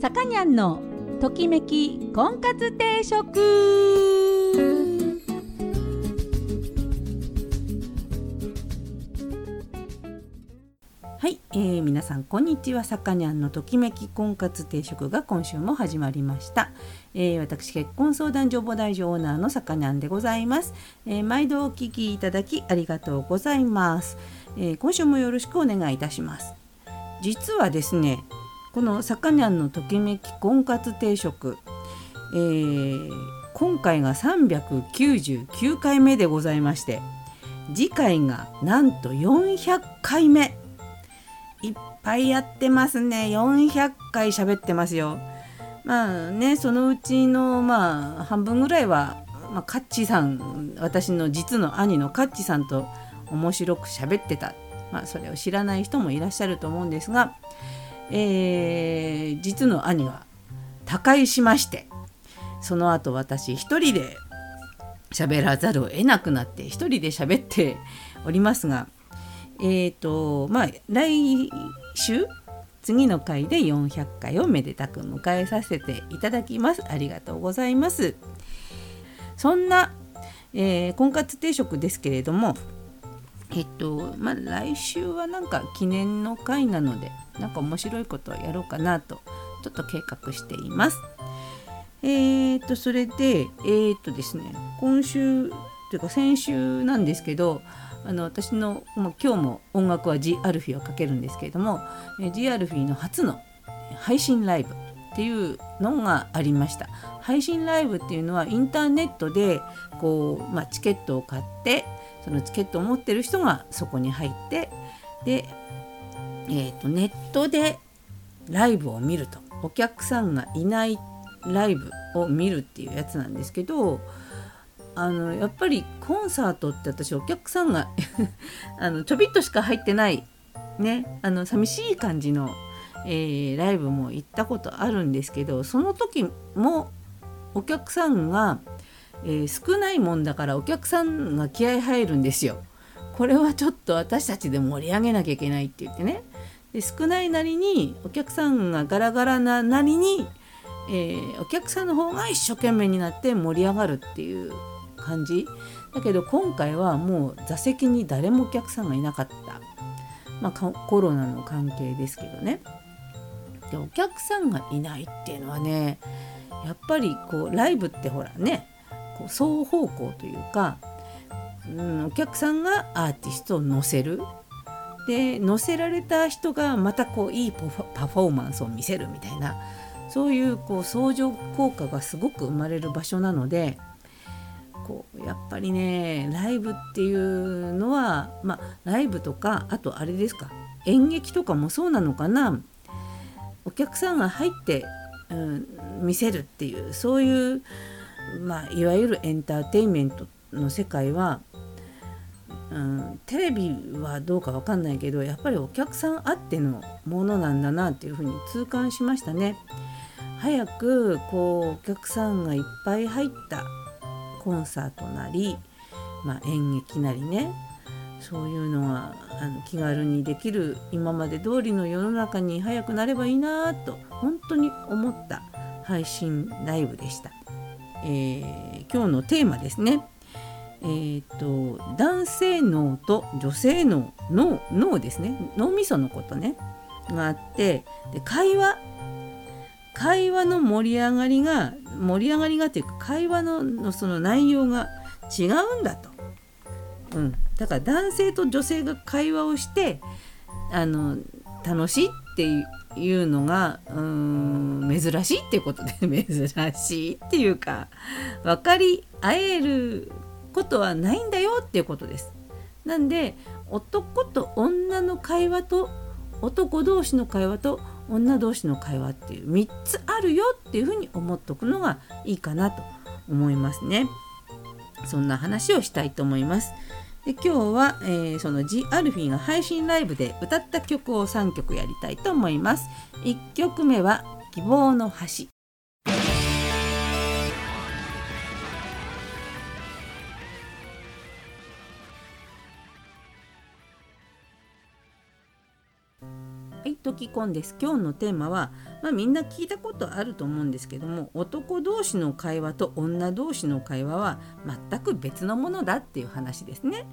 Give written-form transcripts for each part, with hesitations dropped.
さかにゃんのときめき婚活定食。はい、皆さんこんにちは。さかにゃんのときめき婚活定食が今週も始まりました。私結婚相談所母大所オーナーのさかにゃんでございます。毎度お聞きいただきありがとうございます。今週もよろしくお願いいたします。実はですね、このさかにゃんのときめき婚活定食、今回が399回目でございまして、次回がなんと400回目。いっぱいやってますね。400回喋ってますよ。まあね、そのうちの半分ぐらいは、カッチさん、私の実の兄のカッチさんと面白く喋ってた、それを知らない人もいらっしゃると思うんですが、実の兄は他界しまして、その後私一人で喋らざるを得なくなって一人で喋っておりますが、来週次の回で400回をめでたく迎えさせていただきます。ありがとうございます。そんな、婚活定食ですけれども、来週はなんか記念の回なので、なんか面白いことをやろうかなとちょっと計画しています。それでですね、今週というか先週なんですけど、私の今日も音楽はTHE ALFEEをかけるんですけれども、THE ALFEEの初の配信ライブっていうのがありました。配信ライブっていうのはインターネットでチケットを買って、そのチケットを持ってる人がそこに入って、で、ネットでライブを見ると、お客さんがいないライブを見るっていうやつなんですけど、やっぱりコンサートって私お客さんがちょびっとしか入ってない、寂しい感じの、ライブも行ったことあるんですけど、その時もお客さんが、少ないもんだからお客さんが気合入るんですよ。これはちょっと私たちで盛り上げなきゃいけないって言ってね。で、少ないなりにお客さんがガラガラななりに、お客さんの方が一生懸命になって盛り上がるっていう感じだけど、今回はもう座席に誰もお客さんがいなかった。コロナの関係ですけどね。で、お客さんがいないっていうのはね、やっぱりライブってほらね、双方向というか、お客さんがアーティストを乗せる、で乗せられた人がまたいいパフォーマンスを見せるみたいな、そういう相乗効果がすごく生まれる場所なので、やっぱりね、ライブっていうのは、ライブとか、あとあれですか、演劇とかもそうなのかな、お客さんが入って、見せるっていう、そういう、いわゆるエンターテインメントの世界は、テレビはどうか分かんないけど、やっぱりお客さんあってのものなんだなっていうふうに痛感しましたね。早くお客さんがいっぱい入ったコンサートなり、演劇なりね、そういうのが気軽にできる今まで通りの世の中に早くなればいいなと本当に思った配信ライブでした。今日のテーマですね。男性脳と女性脳、脳ですね、脳みそのことねがあって、で、会話の盛り上がりがというか、会話のその内容が違うんだと、だから男性と女性が会話をして、楽しいっていうのが珍しいっていうことで珍しいっていうか、分かり合えることはないんだよっていうことです。なんで、男と女の会話と男同士の会話と女同士の会話っていう3つあるよっていうふうに思っとくのがいいかなと思いますね。そんな話をしたいと思います。で、今日は、そのTHE ALFEEが配信ライブで歌った曲を3曲やりたいと思います。1曲目は希望の橋。はい、ときこんです。今日のテーマは、みんな聞いたことあると思うんですけども、男同士の会話と女同士の会話は全く別のものだっていう話ですね。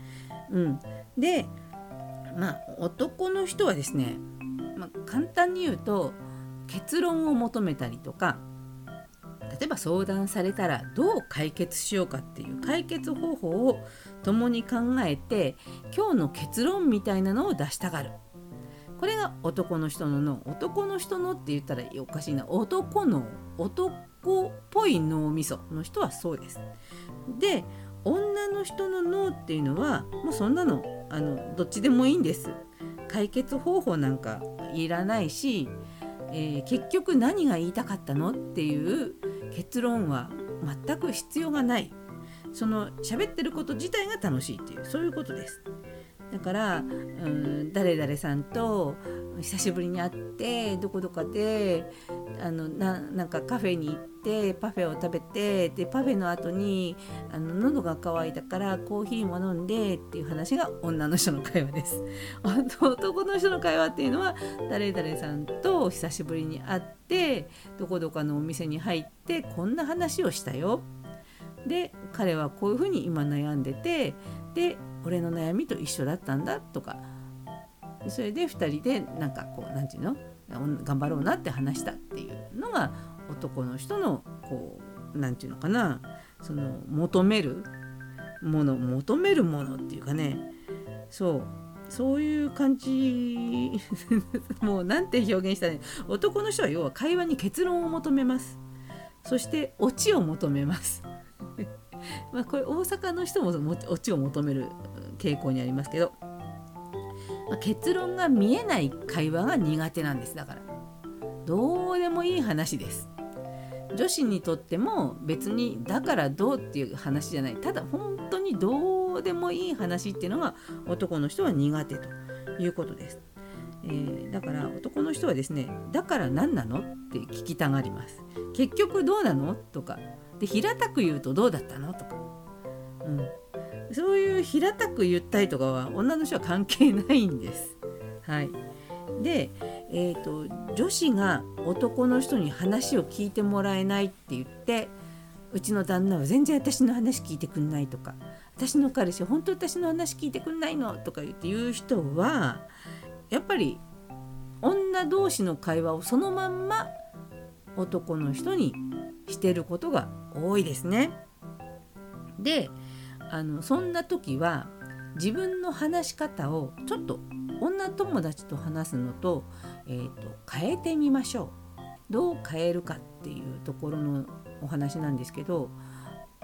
で、男の人はですね、簡単に言うと結論を求めたりとか、例えば相談されたらどう解決しようかっていう解決方法を共に考えて、今日の結論みたいなのを出したがる。これが男の人の脳。男の人のって言ったらおかしいな。男の男っぽい脳みその人はそうです。で、女の人の脳っていうのはもうそんなのどっちでもいいんです。解決方法なんかいらないし、結局何が言いたかったのっていう結論は全く必要がない。その喋ってること自体が楽しいっていう、そういうことです。だから誰々さんと久しぶりに会って、どこどこでなんかカフェに行ってパフェを食べて、でパフェの後に喉が渇いたからコーヒーも飲んでっていう話が女の人の会話です。男の人の会話っていうのは、誰々さんと久しぶりに会ってどこどこのお店に入ってこんな話をしたよ、で彼はこういうふうに今悩んでて、で俺の悩みと一緒だったんだとか、それで2人でなんかこうなんていうの、頑張ろうなって話したっていうのが男の人のこうなんていうのかな、その求めるものっていうかね、そういう感じもうなんて表現したら、男の人は要は会話に結論を求めます。そしてオチを求めますこれ大阪の人もオチを求める傾向にありますけど、結論が見えない会話が苦手なんです。だからどうでもいい話です。女子にとっても別にだからどうっていう話じゃない、ただ本当にどうでもいい話っていうのが男の人は苦手ということです。だから男の人はですね、だから何なのって聞きたがります。結局どうなのとかで、平たく言うとどうだったのとか、そういう平たく言ったりとかは女の人は関係ないんです。はい、で、女子が男の人に話を聞いてもらえないって言って、うちの旦那は全然私の話聞いてくんないとか、私の彼氏本当私の話聞いてくんないのとか言って言う人は、やっぱり女同士の会話をそのまんま男の人にしてることが多いですね。で、そんな時は自分の話し方をちょっと女友達と話すのと、変えてみましょう。どう変えるかっていうところのお話なんですけど、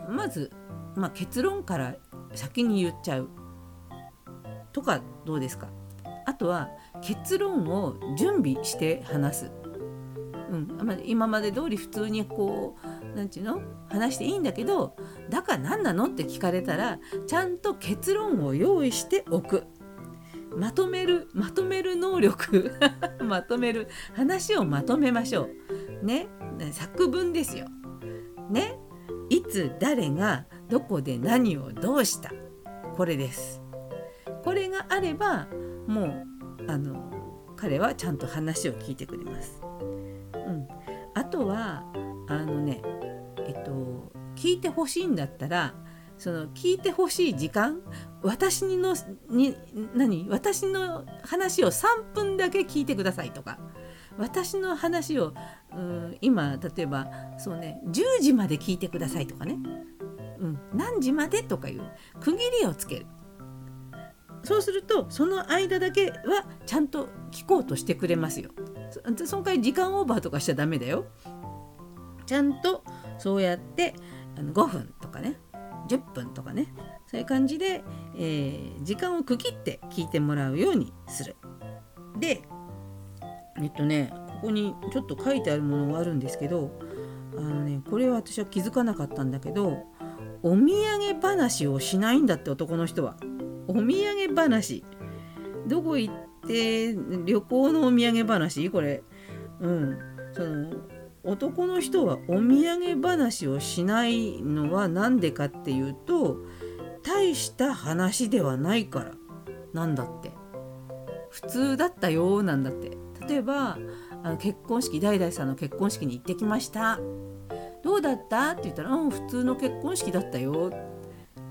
まず、結論から先に言っちゃうとかどうですか。あとは結論を準備して話す。今まで通り普通にこうなんていうの話していいんだけど、だから何なのって聞かれたらちゃんと結論を用意しておく。まとめる能力話をまとめましょうね。作文ですよね。いつ誰がどこで何をどうした、これです。これがあればもう彼はちゃんと話を聞いてくれます。あとは聞いてほしいんだったら、その聞いてほしい時間、私の話を3分だけ聞いてくださいとか、私の話を今例えば10時まで聞いてくださいとかね、何時までとかいう区切りをつける。そうするとその間だけはちゃんと聞こうとしてくれますよ。その代わり時間オーバーとかしちゃダメだよ。ちゃんとそうやって5分とかね、10分とかね、そういう感じで、時間を区切って聞いてもらうようにする。で、ここにちょっと書いてあるものがあるんですけど、これは私は気づかなかったんだけど、お土産話をしないんだって、男の人は。お土産話、どこ行って旅行のお土産話、これ、男の人はお土産話をしないのはなんでかっていうと、大した話ではないからなんだって。普通だったよなんだって。例えば結婚式、ダイダイさんの結婚式に行ってきました、どうだったって言ったら、普通の結婚式だったよ。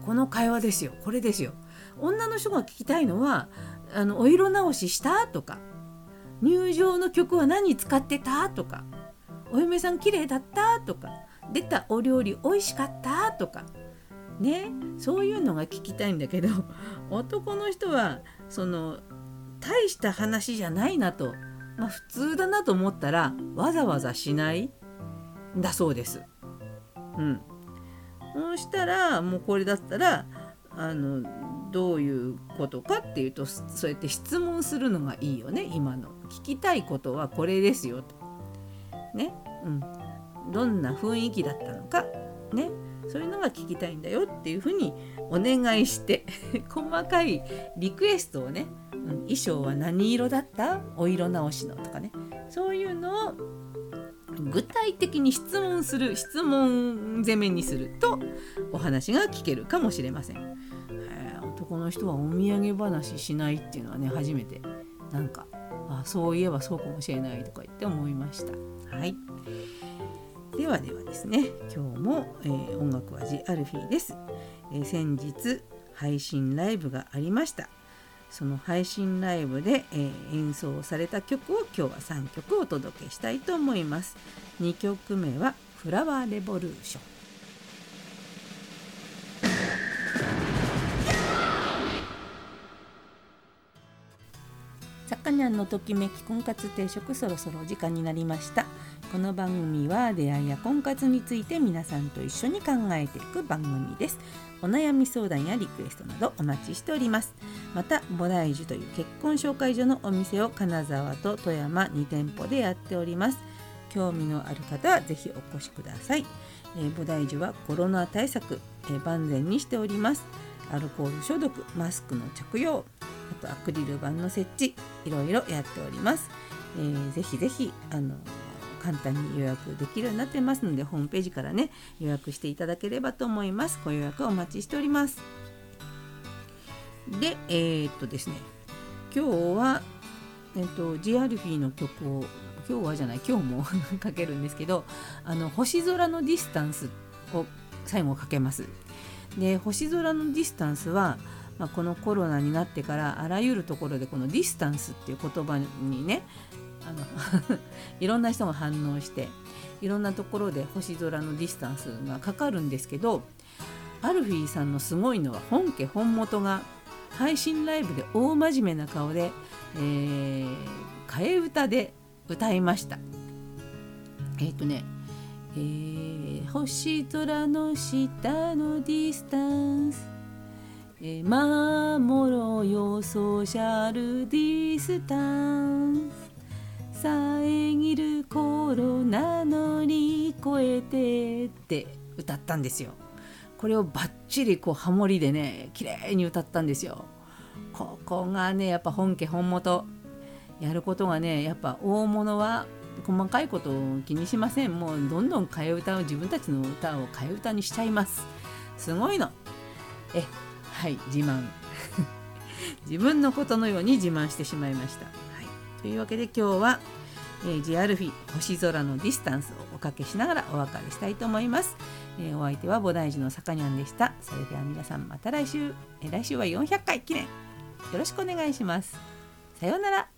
この会話ですよ、これですよ。女の人が聞きたいのはお色直ししたとか、入場の曲は何使ってたとか、お嫁さん綺麗だったとか、出たお料理美味しかったとかね、そういうのが聞きたいんだけど、男の人はその大した話じゃないなと、普通だなと思ったらわざわざしないんだそうです。そうしたらもうこれだったらどういうことかっていうと、そうやって質問するのがいいよね。今の聞きたいことはこれですよとね、どんな雰囲気だったのかね、そういうのが聞きたいんだよっていうふうにお願いして細かいリクエストをね、衣装は何色だった、お色直しのとかね、そういうのを具体的に質問する、質問攻めにするとお話が聞けるかもしれません。男の人はお土産話しないっていうのはね、初めてなんかそういえばそうかもしれないとか言って思いました。はい、ではではですね、今日も、音楽はTHE ALFEEです。先日配信ライブがありました。その配信ライブで、演奏された曲を今日は3曲お届けしたいと思います。2曲目はフラワーレボリューション。さかにゃんのときめき婚活定食、そろそろお時間になりました。この番組は出会いや婚活について皆さんと一緒に考えていく番組です。お悩み相談やリクエストなどお待ちしております。またボライジュという結婚紹介所のお店を金沢と富山2店舗でやっております。興味のある方はぜひお越しください。ボライジュはコロナ対策、万全にしております。アルコール消毒、マスクの着用、あとアクリル板の設置、いろいろやっております。ぜひぜひ簡単に予約できるようになってますので、ホームページからね予約していただければと思います。ご予約お待ちしております。で、ですね、今日はTHE ALFEEの曲を今日もかけるんですけど、星空のディスタンスを最後かけます。で、星空のディスタンスは、このコロナになってからあらゆるところでこのディスタンスっていう言葉にねいろんな人が反応して、いろんなところで星空のディスタンスがかかるんですけど、アルフィーさんのすごいのは本家本元が配信ライブで大真面目な顔で、替え歌で歌いました。星空の下のディスタンス、守ろうよソーシャルディスタンス、遮るコロナ乗り越えてって歌ったんですよ。これをバッチリハモリでね綺麗に歌ったんですよ。ここがねやっぱ本家本元やることがね、やっぱ大物は細かいことを気にしません。もうどんどん替え歌を、自分たちの歌を替え歌にしちゃいます。すごいの。自慢自分のことのように自慢してしまいました。というわけで今日はTHE ALFEE星空のディスタンスをおかけしながらお別れしたいと思います。お相手は菩提寺のさかにゃんでした。それでは皆さん、また来週。来週は400回記念、よろしくお願いします。さようなら。